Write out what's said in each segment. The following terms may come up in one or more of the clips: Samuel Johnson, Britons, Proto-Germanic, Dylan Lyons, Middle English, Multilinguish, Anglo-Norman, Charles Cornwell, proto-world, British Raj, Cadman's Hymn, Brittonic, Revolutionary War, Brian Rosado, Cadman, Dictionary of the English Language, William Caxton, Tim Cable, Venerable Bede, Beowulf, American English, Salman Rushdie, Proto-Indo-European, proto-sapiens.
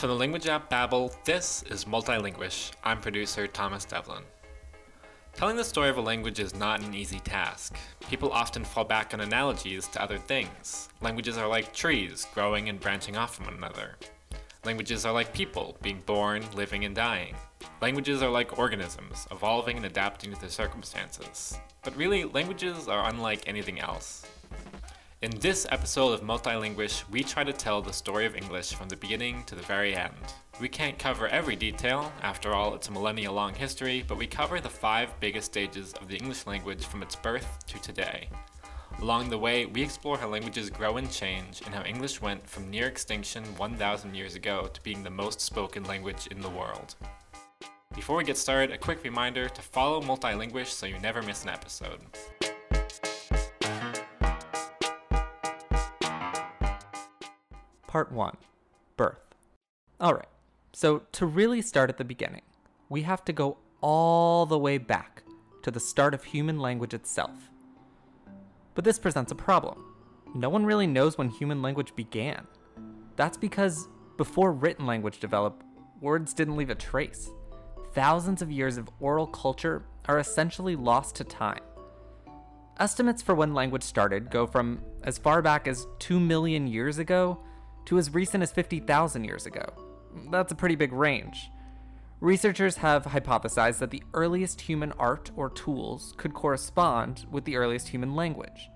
For the Language app Babbel, this is Multilinguish. I'm producer Thomas Devlin. Telling the story of a language is not an easy task. People often fall back on analogies to other things. Languages are like trees, growing and branching off from one another. Languages are like people, being born, living, and dying. Languages are like organisms, evolving and adapting to their circumstances. But really, languages are unlike anything else. In this episode of Multilinguish, we try to tell the story of English from the beginning to the very end. We can't cover every detail, after all it's a millennia-long history, but we cover the 5 biggest stages of the English language from its birth to today. Along the way, we explore how languages grow and change, and how English went from near extinction 1,000 years ago to being the most spoken language in the world. Before we get started, a quick reminder to follow Multilinguish so you never miss an episode. Part 1. Birth. Alright, so to really start at the beginning, we have to go all the way back to the start of human language itself. But this presents a problem. No one really knows when human language began. That's because before written language developed, words didn't leave a trace. Thousands of years of oral culture are essentially lost to time. Estimates for when language started go from as far back as 2 million years ago to as recent as 50,000 years ago. That's a pretty big range. Researchers have hypothesized that the earliest human art or tools could correspond with the earliest human language.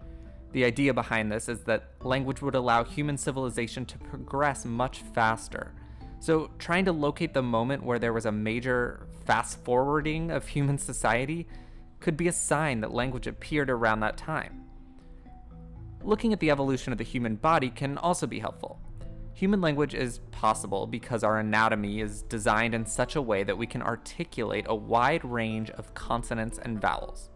The idea behind this is that language would allow human civilization to progress much faster. So trying to locate the moment where there was a major fast-forwarding of human society could be a sign that language appeared around that time. Looking at the evolution of the human body can also be helpful. Human language is possible because our anatomy is designed in such a way that we can articulate a wide range of consonants and vowels.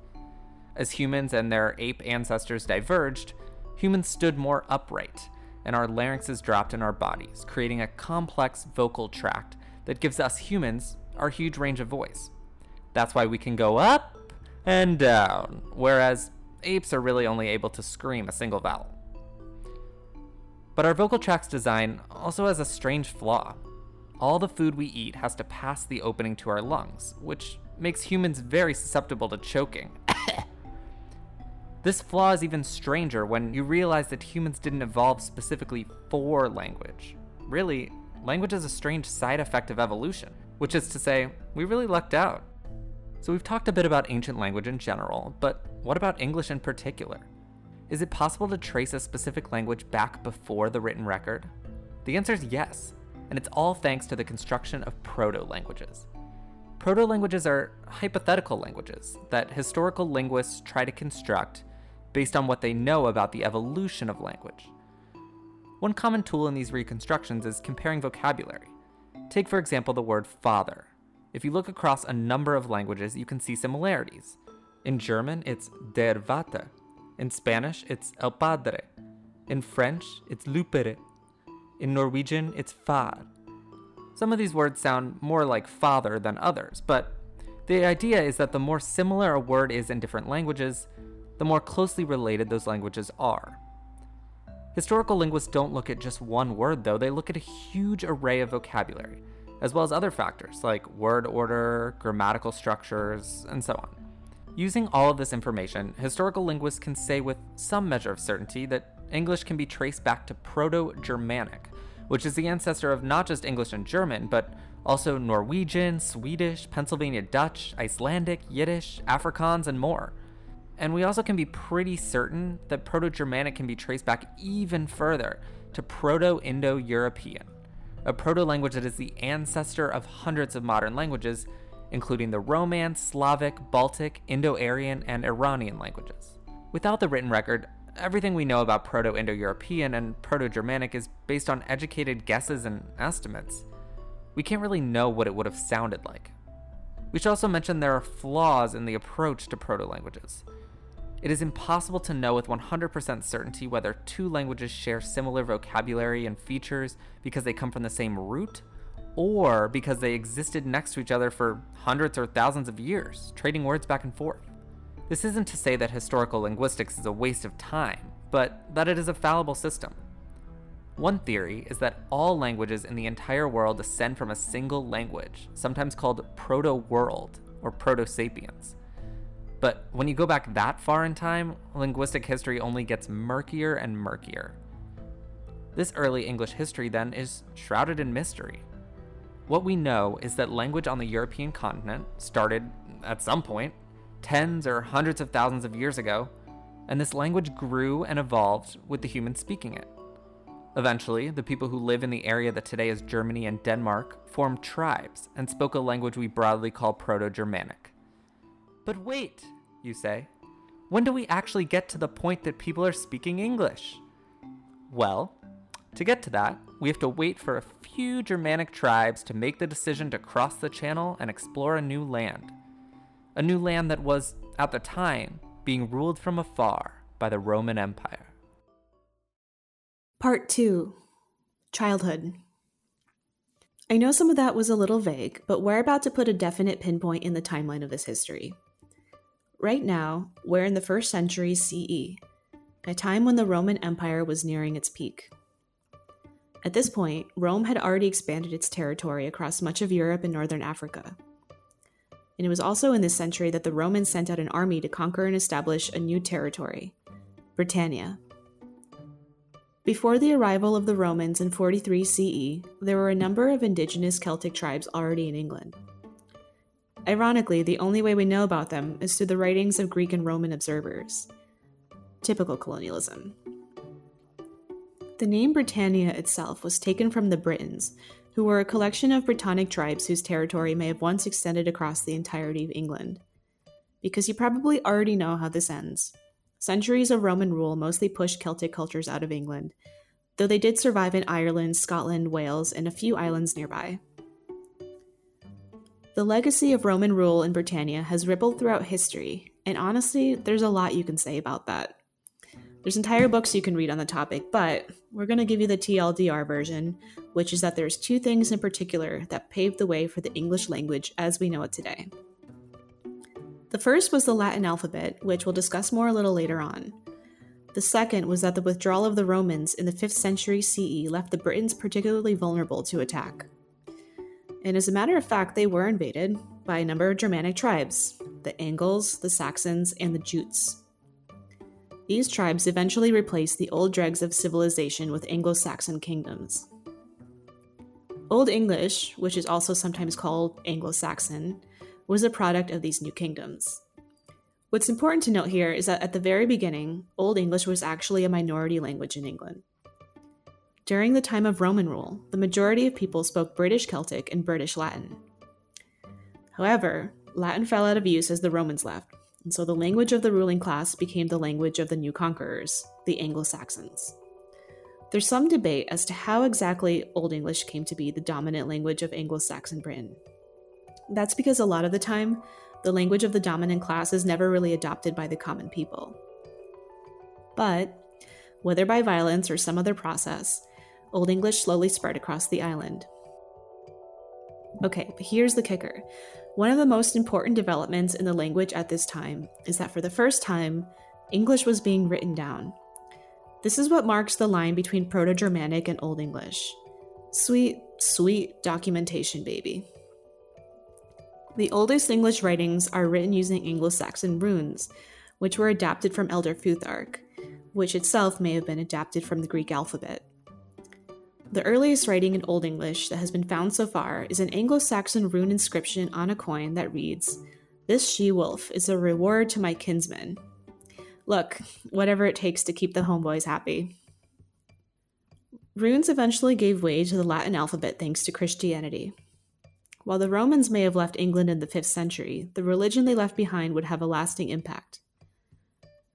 As humans and their ape ancestors diverged, humans stood more upright, and our larynxes dropped in our bodies, creating a complex vocal tract that gives us humans our huge range of voice. That's why we can go up and down, whereas apes are really only able to scream a single vowel. But our vocal tract's design also has a strange flaw. All the food we eat has to pass the opening to our lungs, which makes humans very susceptible to choking. This flaw is even stranger when you realize that humans didn't evolve specifically for language. Really, language is a strange side effect of evolution, which is to say, we really lucked out. So we've talked a bit about ancient language in general, but what about English in particular? Is it possible to trace a specific language back before the written record? The answer is yes, and it's all thanks to the construction of proto-languages. Proto-languages are hypothetical languages that historical linguists try to construct based on what they know about the evolution of language. One common tool in these reconstructions is comparing vocabulary. Take, for example, the word father. If you look across a number of languages, you can see similarities. In German, it's der Vater. In Spanish, it's el padre. In French, it's lupere. In Norwegian, it's far. Some of these words sound more like father than others, but the idea is that the more similar a word is in different languages, the more closely related those languages are. Historical linguists don't look at just one word, though. They look at a huge array of vocabulary, as well as other factors like word order, grammatical structures, and so on. Using all of this information, historical linguists can say with some measure of certainty that English can be traced back to Proto-Germanic, which is the ancestor of not just English and German, but also Norwegian, Swedish, Pennsylvania Dutch, Icelandic, Yiddish, Afrikaans, and more. And we also can be pretty certain that Proto-Germanic can be traced back even further to Proto-Indo-European, a proto-language that is the ancestor of hundreds of modern languages, including the Romance, Slavic, Baltic, Indo-Aryan, and Iranian languages. Without the written record, everything we know about Proto-Indo-European and Proto-Germanic is based on educated guesses and estimates. We can't really know what it would have sounded like. We should also mention there are flaws in the approach to proto-languages. It is impossible to know with 100% certainty whether two languages share similar vocabulary and features because they come from the same root, or because they existed next to each other for hundreds or thousands of years, trading words back and forth. This isn't to say that historical linguistics is a waste of time, but that it is a fallible system. One theory is that all languages in the entire world descend from a single language, sometimes called proto-world or proto-sapiens. But when you go back that far in time, linguistic history only gets murkier and murkier. This early English history, then, is shrouded in mystery. What we know is that language on the European continent started, at some point, tens or hundreds of thousands of years ago, and this language grew and evolved with the humans speaking it. Eventually, the people who live in the area that today is Germany and Denmark formed tribes and spoke a language we broadly call Proto-Germanic. But wait, you say, when do we actually get to the point that people are speaking English? Well, to get to that, we have to wait for a few Germanic tribes to make the decision to cross the channel and explore a new land. A new land that was, at the time, being ruled from afar by the Roman Empire. Part 2. Childhood. I know some of that was a little vague, but we're about to put a definite pinpoint in the timeline of this history. Right now, we're in the 1st century CE, a time when the Roman Empire was nearing its peak. At this point, Rome had already expanded its territory across much of Europe and northern Africa. And it was also in this century that the Romans sent out an army to conquer and establish a new territory, Britannia. Before the arrival of the Romans in 43 CE, there were a number of indigenous Celtic tribes already in England. Ironically, the only way we know about them is through the writings of Greek and Roman observers. Typical colonialism. The name Britannia itself was taken from the Britons, who were a collection of Brittonic tribes whose territory may have once extended across the entirety of England. Because you probably already know how this ends. Centuries of Roman rule mostly pushed Celtic cultures out of England, though they did survive in Ireland, Scotland, Wales, and a few islands nearby. The legacy of Roman rule in Britannia has rippled throughout history, and honestly, there's a lot you can say about that. There's entire books you can read on the topic, but we're going to give you the TLDR version, which is that there's two things in particular that paved the way for the English language as we know it today. The first was the Latin alphabet, which we'll discuss more a little later on. The second was that the withdrawal of the Romans in the 5th century CE left the Britons particularly vulnerable to attack. And as a matter of fact, they were invaded by a number of Germanic tribes, the Angles, the Saxons, and the Jutes. These tribes eventually replaced the old dregs of civilization with Anglo-Saxon kingdoms. Old English, which is also sometimes called Anglo-Saxon, was a product of these new kingdoms. What's important to note here is that at the very beginning, Old English was actually a minority language in England. During the time of Roman rule, the majority of people spoke British Celtic and British Latin. However, Latin fell out of use as the Romans left. And so the language of the ruling class became the language of the new conquerors, the Anglo-Saxons. There's some debate as to how exactly Old English came to be the dominant language of Anglo-Saxon Britain. That's because a lot of the time, the language of the dominant class is never really adopted by the common people. But, whether by violence or some other process, Old English slowly spread across the island. Okay, but here's the kicker. One of the most important developments in the language at this time is that for the first time, English was being written down. This is what marks the line between Proto-Germanic and Old English. Sweet, sweet documentation, baby. The oldest English writings are written using Anglo-Saxon runes, which were adapted from Elder Futhark, which itself may have been adapted from the Greek alphabet. The earliest writing in Old English that has been found so far is an Anglo-Saxon rune inscription on a coin that reads, "This she-wolf is a reward to my kinsmen. Look, whatever it takes to keep the homeboys happy." Runes eventually gave way to the Latin alphabet thanks to Christianity. While the Romans may have left England in the 5th century, the religion they left behind would have a lasting impact.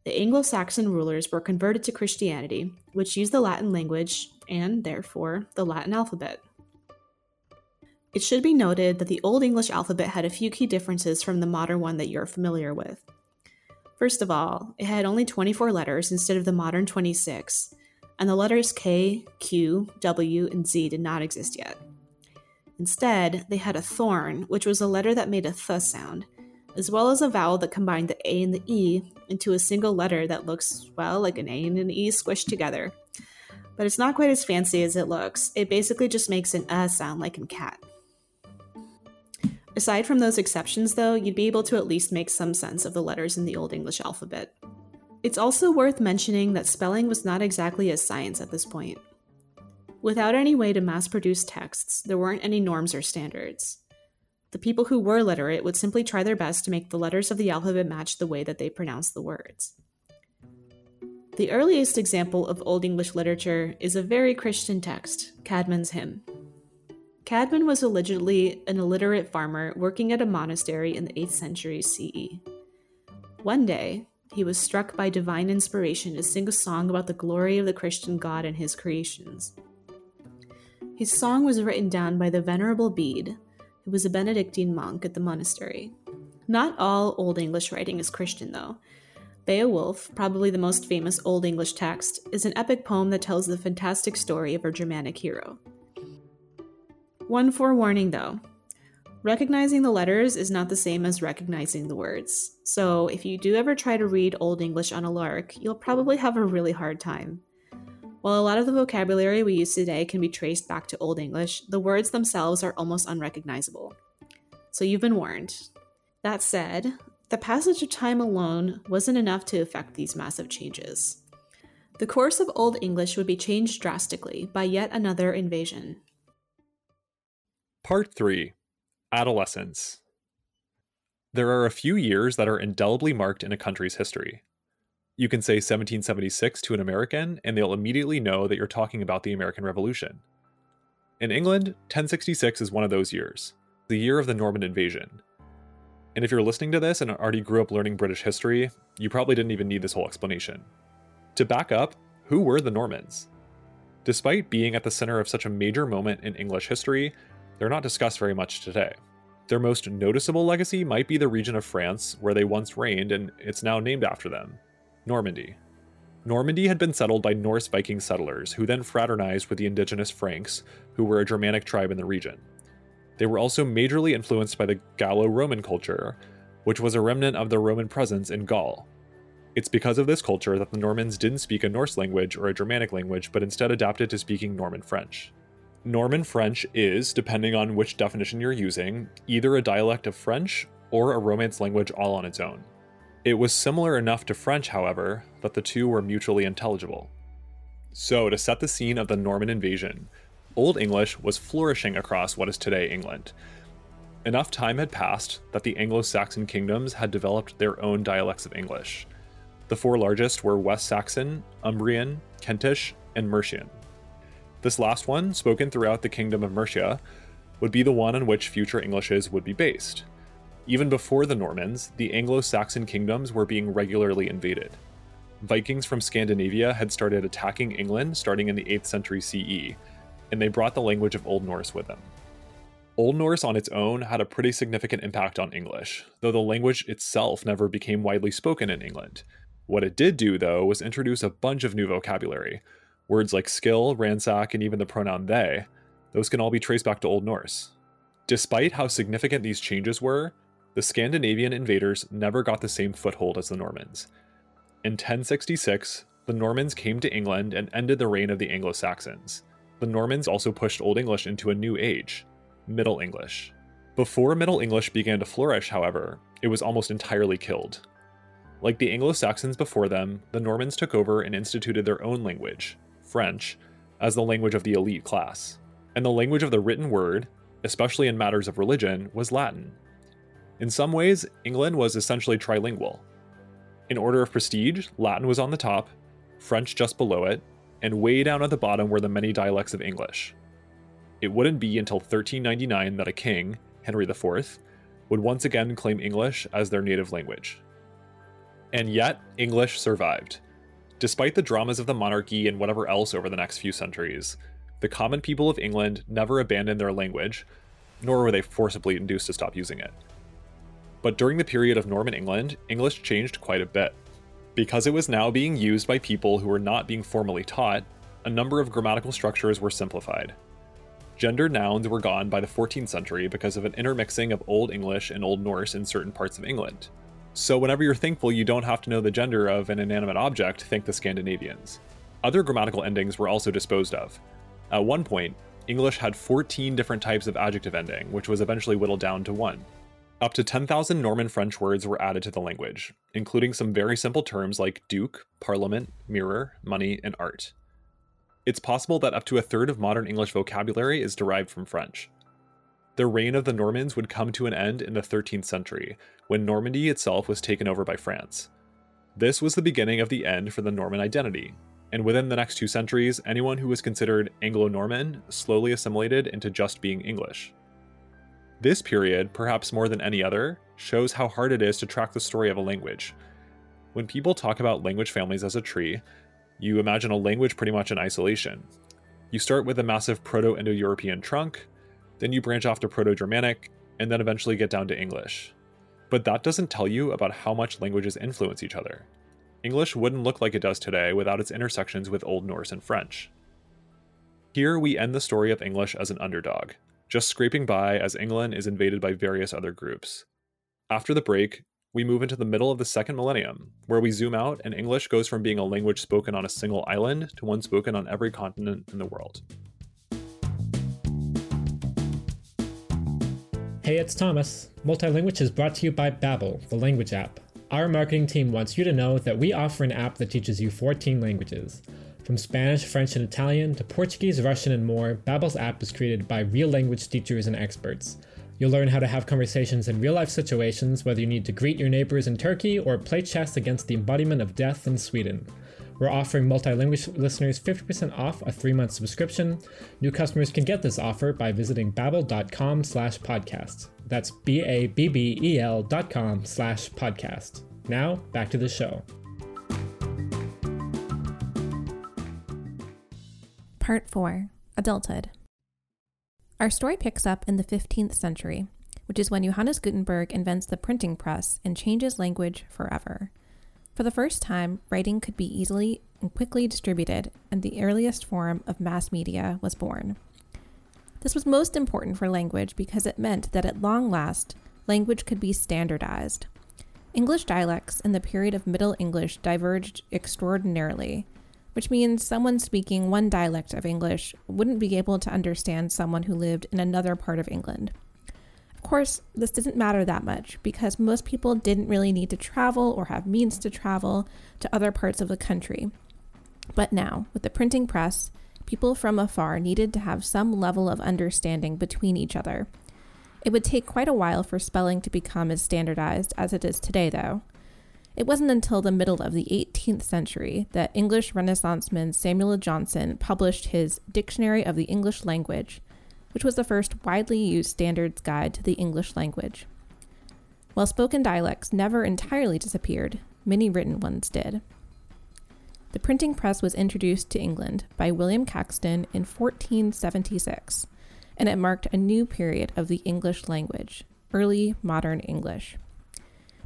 The Anglo-Saxon rulers were converted to Christianity, which used the Latin language and, therefore, the Latin alphabet. It should be noted that the Old English alphabet had a few key differences from the modern one that you're familiar with. First of all, it had only 24 letters instead of the modern 26, and the letters K, Q, W, and Z did not exist yet. Instead, they had a thorn, which was a letter that made a th sound, as well as a vowel that combined the A and the E into a single letter that looks, well, like an A and an E squished together. but it's not quite as fancy as it looks. It basically just makes an sound like in cat. Aside from those exceptions, though, you'd be able to at least make some sense of the letters in the Old English alphabet. It's also worth mentioning that spelling was not exactly a science at this point. Without any way to mass-produce texts, there weren't any norms or standards. The people who were literate would simply try their best to make the letters of the alphabet match the way that they pronounced the words. The earliest example of Old English literature is a very Christian text, Cadman's Hymn. Cadman was allegedly an illiterate farmer working at a monastery in the 8th century CE. One day, he was struck by divine inspiration to sing a song about the glory of the Christian God and his creations. His song was written down by the Venerable Bede, who was a Benedictine monk at the monastery. Not all Old English writing is Christian, though. Beowulf, probably the most famous Old English text, is an epic poem that tells the fantastic story of a Germanic hero. One forewarning, though. Recognizing the letters is not the same as recognizing the words. So if you do ever try to read Old English on a lark, you'll probably have a really hard time. While a lot of the vocabulary we use today can be traced back to Old English, the words themselves are almost unrecognizable. So you've been warned. That said, the passage of time alone wasn't enough to effect these massive changes. The course of Old English would be changed drastically by yet another invasion. Part 3. Adolescence. There are a few years that are indelibly marked in a country's history. You can say 1776 to an American, and they'll immediately know that you're talking about the American Revolution. In England, 1066 is one of those years, the year of the Norman invasion. And if you're listening to this and already grew up learning British history, you probably didn't even need this whole explanation. To back up, who were the Normans? Despite being at the center of such a major moment in English history, they're not discussed very much today. Their most noticeable legacy might be the region of France where they once reigned, and it's now named after them, Normandy. Normandy had been settled by Norse Viking settlers, who then fraternized with the indigenous Franks, who were a Germanic tribe in the region. They were also majorly influenced by the Gallo-Roman culture, which was a remnant of the Roman presence in Gaul. It's because of this culture that the Normans didn't speak a Norse language or a Germanic language, but instead adapted to speaking Norman French. Norman French is, depending on which definition you're using, either a dialect of French or a Romance language all on its own. It was similar enough to French, however, that the two were mutually intelligible. So, to set the scene of the Norman invasion, Old English was flourishing across what is today England. Enough time had passed that the Anglo-Saxon kingdoms had developed their own dialects of English. The four largest were West Saxon, Umbrian, Kentish, and Mercian. This last one, spoken throughout the Kingdom of Mercia, would be the one on which future Englishes would be based. Even before the Normans, the Anglo-Saxon kingdoms were being regularly invaded. Vikings from Scandinavia had started attacking England starting in the 8th century CE, and they brought the language of Old Norse with them. Old Norse on its own had a pretty significant impact on English, though the language itself never became widely spoken in England. What it did do, though, was introduce a bunch of new vocabulary. Words like skill, ransack, and even the pronoun they, those can all be traced back to Old Norse. Despite how significant these changes were, the Scandinavian invaders never got the same foothold as the Normans. In 1066, the Normans came to England and ended the reign of the Anglo-Saxons. The Normans also pushed Old English into a new age, Middle English. Before Middle English began to flourish, however, it was almost entirely killed. Like the Anglo-Saxons before them, the Normans took over and instituted their own language, French, as the language of the elite class. And the language of the written word, especially in matters of religion, was Latin. In some ways, England was essentially trilingual. In order of prestige, Latin was on the top, French just below it, and way down at the bottom were the many dialects of English. It wouldn't be until 1399 that a king, Henry IV, would once again claim English as their native language. And yet, English survived. Despite the dramas of the monarchy and whatever else over the next few centuries, the common people of England never abandoned their language, nor were they forcibly induced to stop using it. But during the period of Norman England, English changed quite a bit. Because it was now being used by people who were not being formally taught, a number of grammatical structures were simplified. Gendered nouns were gone by the 14th century because of an intermixing of Old English and Old Norse in certain parts of England. So whenever you're thankful you don't have to know the gender of an inanimate object, thank the Scandinavians. Other grammatical endings were also disposed of. At one point, English had 14 different types of adjective ending, which was eventually whittled down to one. Up to 10,000 Norman French words were added to the language, including some very simple terms like duke, parliament, mirror, money, and art. It's possible that up to a third of modern English vocabulary is derived from French. The reign of the Normans would come to an end in the 13th century, when Normandy itself was taken over by France. This was the beginning of the end for the Norman identity, and within the next two centuries, anyone who was considered Anglo-Norman slowly assimilated into just being English. This period, perhaps more than any other, shows how hard it is to track the story of a language. When people talk about language families as a tree, you imagine a language pretty much in isolation. You start with a massive Proto-Indo-European trunk, then you branch off to Proto-Germanic, and then eventually get down to English. But that doesn't tell you about how much languages influence each other. English wouldn't look like it does today without its intersections with Old Norse and French. Here we end the story of English as an underdog, just scraping by as England is invaded by various other groups. After the break, we move into the middle of the second millennium, where we zoom out and English goes from being a language spoken on a single island to one spoken on every continent in the world. Hey, it's Thomas. Multilanguage is brought to you by Babbel, the language app. Our marketing team wants you to know that we offer an app that teaches you 14 languages. From Spanish, French, and Italian to Portuguese, Russian, and more, Babbel's app is created by real language teachers and experts. You'll learn how to have conversations in real-life situations, whether you need to greet your neighbors in Turkey or play chess against the embodiment of death in Sweden. We're offering multilingual listeners 50% off a 3-month subscription. New customers can get this offer by visiting babbel.com/podcast. That's babbel.com/podcast. Now, back to the show. Part 4, Adulthood. Our story picks up in the 15th century, which is when Johannes Gutenberg invents the printing press and changes language forever. For the first time, writing could be easily and quickly distributed, and the earliest form of mass media was born. This was most important for language because it meant that at long last, language could be standardized. English dialects in the period of Middle English diverged extraordinarily, which means someone speaking one dialect of English wouldn't be able to understand someone who lived in another part of England. Of course, this didn't matter that much because most people didn't really need to travel or have means to travel to other parts of the country. But now, with the printing press, people from afar needed to have some level of understanding between each other. It would take quite a while for spelling to become as standardized as it is today, though. It wasn't until the middle of the 18th century that English Renaissance man Samuel Johnson published his Dictionary of the English Language, which was the first widely used standards guide to the English language. While spoken dialects never entirely disappeared, many written ones did. The printing press was introduced to England by William Caxton in 1476, and it marked a new period of the English language, early modern English.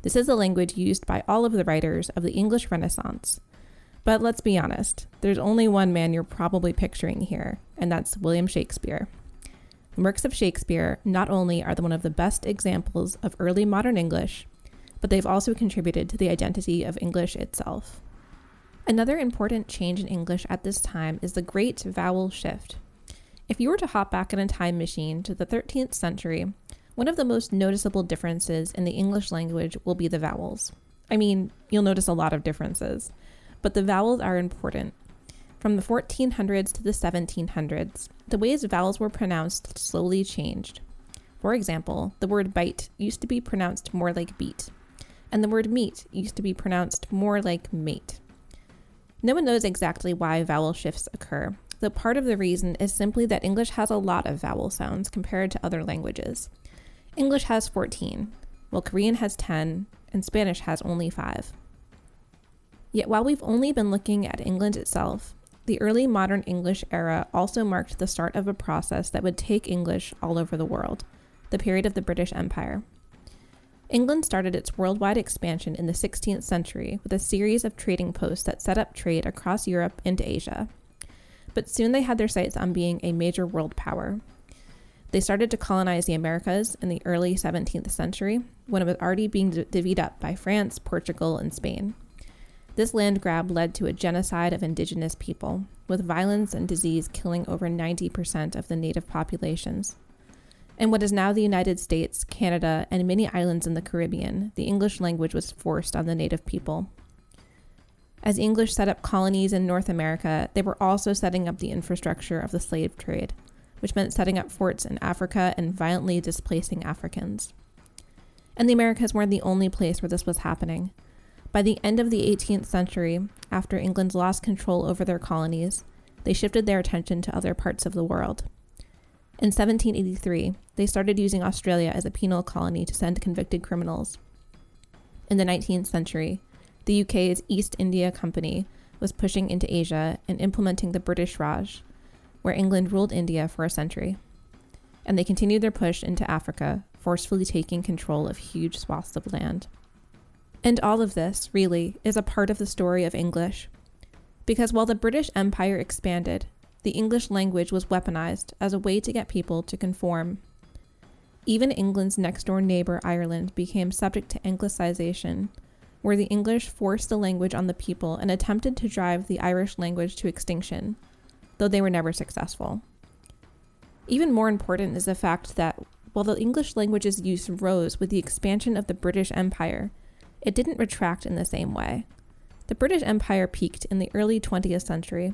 This is the language used by all of the writers of the English Renaissance. But let's be honest, there's only one man you're probably picturing here, and that's William Shakespeare. The works of Shakespeare not only are one of the best examples of early modern English, but they've also contributed to the identity of English itself. Another important change in English at this time is the great vowel shift. If you were to hop back in a time machine to the 13th century, one of the most noticeable differences in the English language will be the vowels. I mean, you'll notice a lot of differences, but the vowels are important. From the 1400s to the 1700s, the ways vowels were pronounced slowly changed. For example, the word bite used to be pronounced more like beat, and the word meat used to be pronounced more like mate. No one knows exactly why vowel shifts occur, though part of the reason is simply that English has a lot of vowel sounds compared to other languages. English has 14, while Korean has 10, and Spanish has only 5. Yet while we've only been looking at England itself, the early modern English era also marked the start of a process that would take English all over the world, the period of the British Empire. England started its worldwide expansion in the 16th century with a series of trading posts that set up trade across Europe and Asia. But soon they had their sights on being a major world power. They started to colonize the Americas in the early 17th century, when it was already being divvied up by France, Portugal, and Spain. This land grab led to a genocide of indigenous people, with violence and disease killing over 90% of the native populations. In what is now the United States, Canada, and many islands in the Caribbean, the English language was forced on the native people. As English set up colonies in North America, they were also setting up the infrastructure of the slave trade, which meant setting up forts in Africa and violently displacing Africans. And the Americas weren't the only place where this was happening. By the end of the 18th century, after England's lost control over their colonies, they shifted their attention to other parts of the world. In 1783, they started using Australia as a penal colony to send convicted criminals. In the 19th century, the UK's East India Company was pushing into Asia and implementing the British Raj, where England ruled India for a century. And they continued their push into Africa, forcefully taking control of huge swaths of land. And all of this, really, is a part of the story of English. Because while the British Empire expanded, the English language was weaponized as a way to get people to conform. Even England's next-door neighbor, Ireland, became subject to Anglicization, where the English forced the language on the people and attempted to drive the Irish language to extinction, though they were never successful. Even more important is the fact that, while the English language's use rose with the expansion of the British Empire, it didn't retract in the same way. The British Empire peaked in the early 20th century,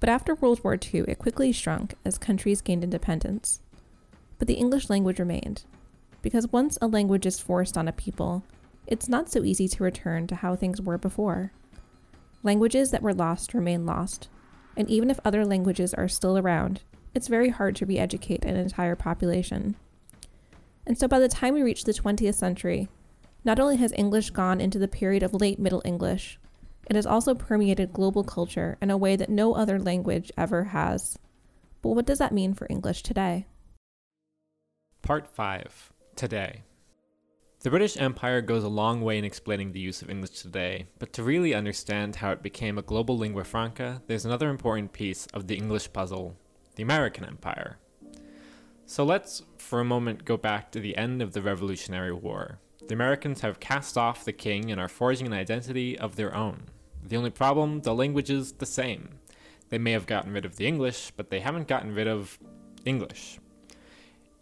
but after World War II, it quickly shrunk as countries gained independence. But the English language remained, because once a language is forced on a people, it's not so easy to return to how things were before. Languages that were lost remain lost, and even if other languages are still around, it's very hard to re-educate an entire population. And so by the time we reach the 20th century, not only has English gone into the period of late Middle English, it has also permeated global culture in a way that no other language ever has. But what does that mean for English today? Part 5. Today. The British Empire goes a long way in explaining the use of English today, but to really understand how it became a global lingua franca, there's another important piece of the English puzzle, the American Empire. So let's, for a moment, go back to the end of the Revolutionary War. The Americans have cast off the king and are forging an identity of their own. The only problem, the language is the same. They may have gotten rid of the English, but they haven't gotten rid of English.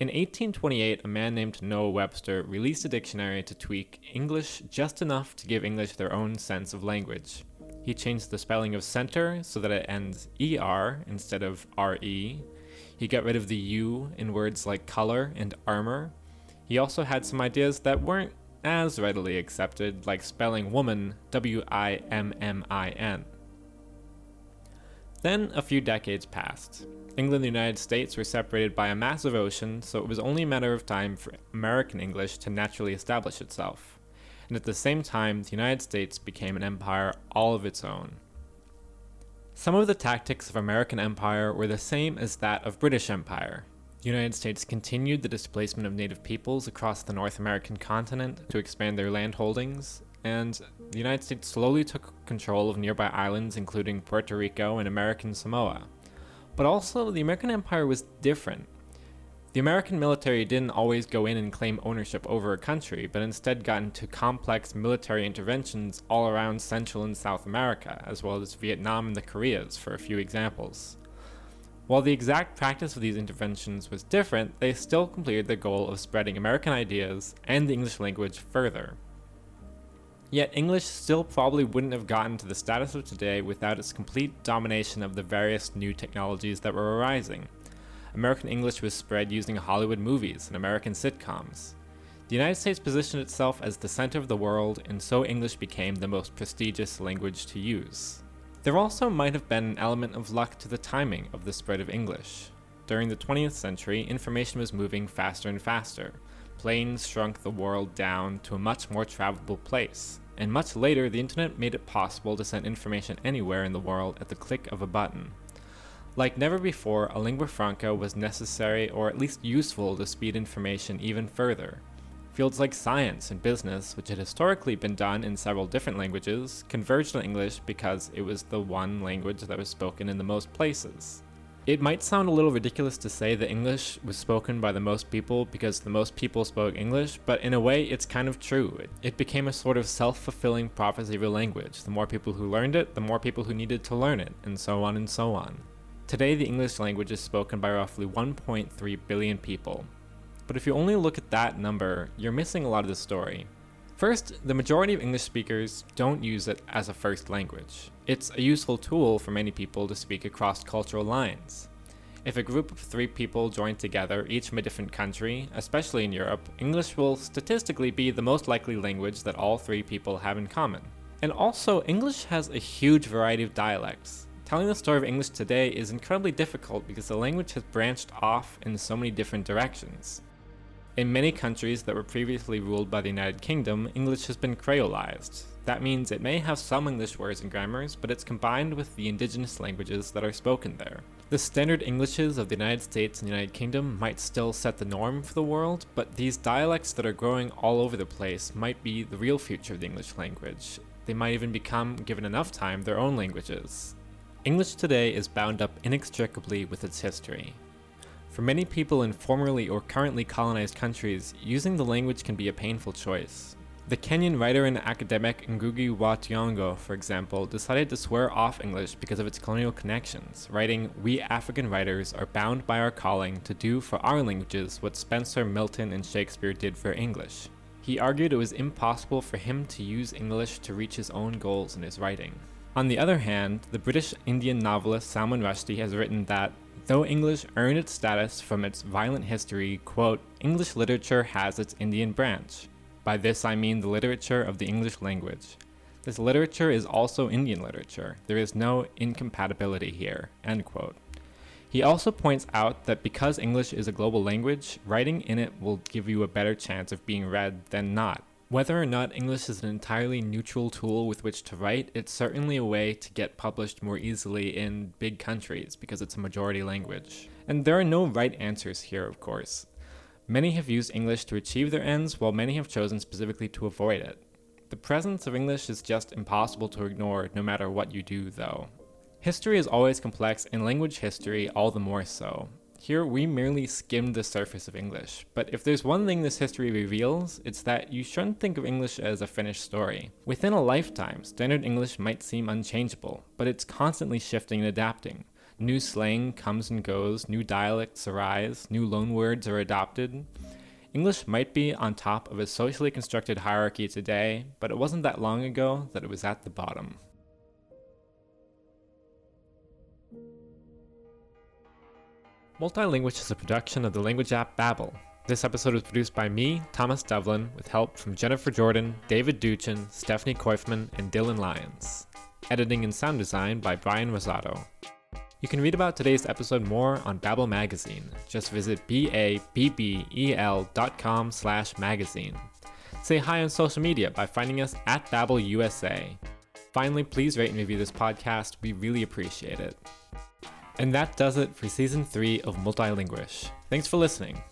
In 1828, a man named Noah Webster released a dictionary to tweak English just enough to give English their own sense of language. He changed the spelling of center so that it ends ER instead of RE. He got rid of the U in words like color and armor. He also had some ideas that weren't as readily accepted, like spelling woman W-I-M-M-I-N. Then a few decades passed. England and the United States were separated by a massive ocean, so it was only a matter of time for American English to naturally establish itself. And at the same time, the United States became an empire all of its own. Some of the tactics of American Empire were the same as that of British Empire. The United States continued the displacement of native peoples across the North American continent to expand their land holdings, and the United States slowly took control of nearby islands including Puerto Rico and American Samoa. But also, the American Empire was different. The American military didn't always go in and claim ownership over a country, but instead got into complex military interventions all around Central and South America, as well as Vietnam and the Koreas, for a few examples. While the exact practice of these interventions was different, they still completed their goal of spreading American ideas and the English language further. Yet English still probably wouldn't have gotten to the status of today without its complete domination of the various new technologies that were arising. American English was spread using Hollywood movies and American sitcoms. The United States positioned itself as the center of the world, and so English became the most prestigious language to use. There also might have been an element of luck to the timing of the spread of English. During the 20th century, information was moving faster and faster. Planes shrunk the world down to a much more travelable place, and much later the internet made it possible to send information anywhere in the world at the click of a button. Like never before, a lingua franca was necessary or at least useful to speed information even further. Fields like science and business, which had historically been done in several different languages, converged on English because it was the one language that was spoken in the most places. It might sound a little ridiculous to say that English was spoken by the most people because the most people spoke English, but in a way it's kind of true. It became a sort of self-fulfilling prophecy of a language. The more people who learned it, the more people who needed to learn it, and so on and so on. Today the English language is spoken by roughly 1.3 billion people. But if you only look at that number, you're missing a lot of the story. First, the majority of English speakers don't use it as a first language. It's a useful tool for many people to speak across cultural lines. If a group of three people join together, each from a different country, especially in Europe, English will statistically be the most likely language that all three people have in common. And also, English has a huge variety of dialects. Telling the story of English today is incredibly difficult because the language has branched off in so many different directions. In many countries that were previously ruled by the United Kingdom, English has been creolized. That means it may have some English words and grammars, but it's combined with the indigenous languages that are spoken there. The standard Englishes of the United States and the United Kingdom might still set the norm for the world, but these dialects that are growing all over the place might be the real future of the English language. They might even become, given enough time, their own languages. English today is bound up inextricably with its history. For many people in formerly or currently colonized countries, using the language can be a painful choice. The Kenyan writer and academic Ngugi wa Thiongo, for example, decided to swear off English because of its colonial connections, writing, "We African writers are bound by our calling to do for our languages what Spencer, Milton, and Shakespeare did for English." He argued it was impossible for him to use English to reach his own goals in his writing. On the other hand, the British Indian novelist Salman Rushdie has written that, though English earned its status from its violent history, quote, "English literature has its Indian branch. By this I mean the literature of the English language. This literature is also Indian literature. There is no incompatibility here," end quote. He also points out that because English is a global language, writing in it will give you a better chance of being read than not. Whether or not English is an entirely neutral tool with which to write, it's certainly a way to get published more easily in big countries because it's a majority language. And there are no right answers here, of course. Many have used English to achieve their ends, while many have chosen specifically to avoid it. The presence of English is just impossible to ignore no matter what you do, though. History is always complex, and language history all the more so. Here, we merely skimmed the surface of English, but if there's one thing this history reveals, it's that you shouldn't think of English as a finished story. Within a lifetime, standard English might seem unchangeable, but it's constantly shifting and adapting. New slang comes and goes, new dialects arise, new loanwords are adopted. English might be on top of a socially constructed hierarchy today, but it wasn't that long ago that it was at the bottom. Multilanguage is a production of the language app Babbel. This episode was produced by me, Thomas Devlin, with help from Jennifer Jordan, David Duchin, Stephanie Koifman, and Dylan Lyons. Editing and sound design by Brian Rosado. You can read about today's episode more on Babbel Magazine. Just visit babbel.com/magazine. Say hi on social media by finding us at Babbel USA. Finally, please rate and review this podcast. We really appreciate it. And that does it for Season 3 of Multilinguish. Thanks for listening.